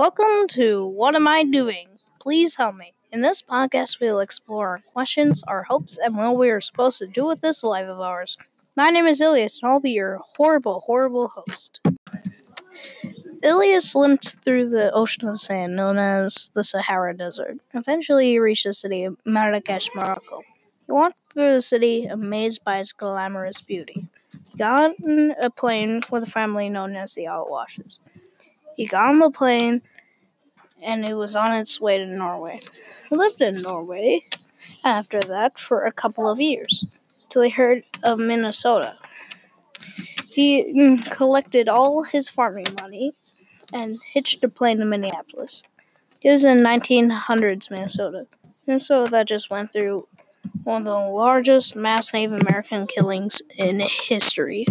Welcome to What Am I Doing? Please Help Me. In this podcast, we'll explore our questions, our hopes, and what we are supposed to do with this life of ours. My name is Ilias, and I'll be your horrible host. Ilias limped through the ocean of sand known as the Sahara Desert. Eventually, he reached the city of Marrakesh, Morocco. He walked through the city, amazed by its glamorous beauty. He got on a plane with a family known as the Outwashes. He got on the plane, and it was on its way to Norway. He lived in Norway after that for a couple of years, till he heard of Minnesota. He collected all his farming money and hitched a plane to Minneapolis. It was in 1900s Minnesota. Minnesota just went through one of the largest mass Native American killings in history.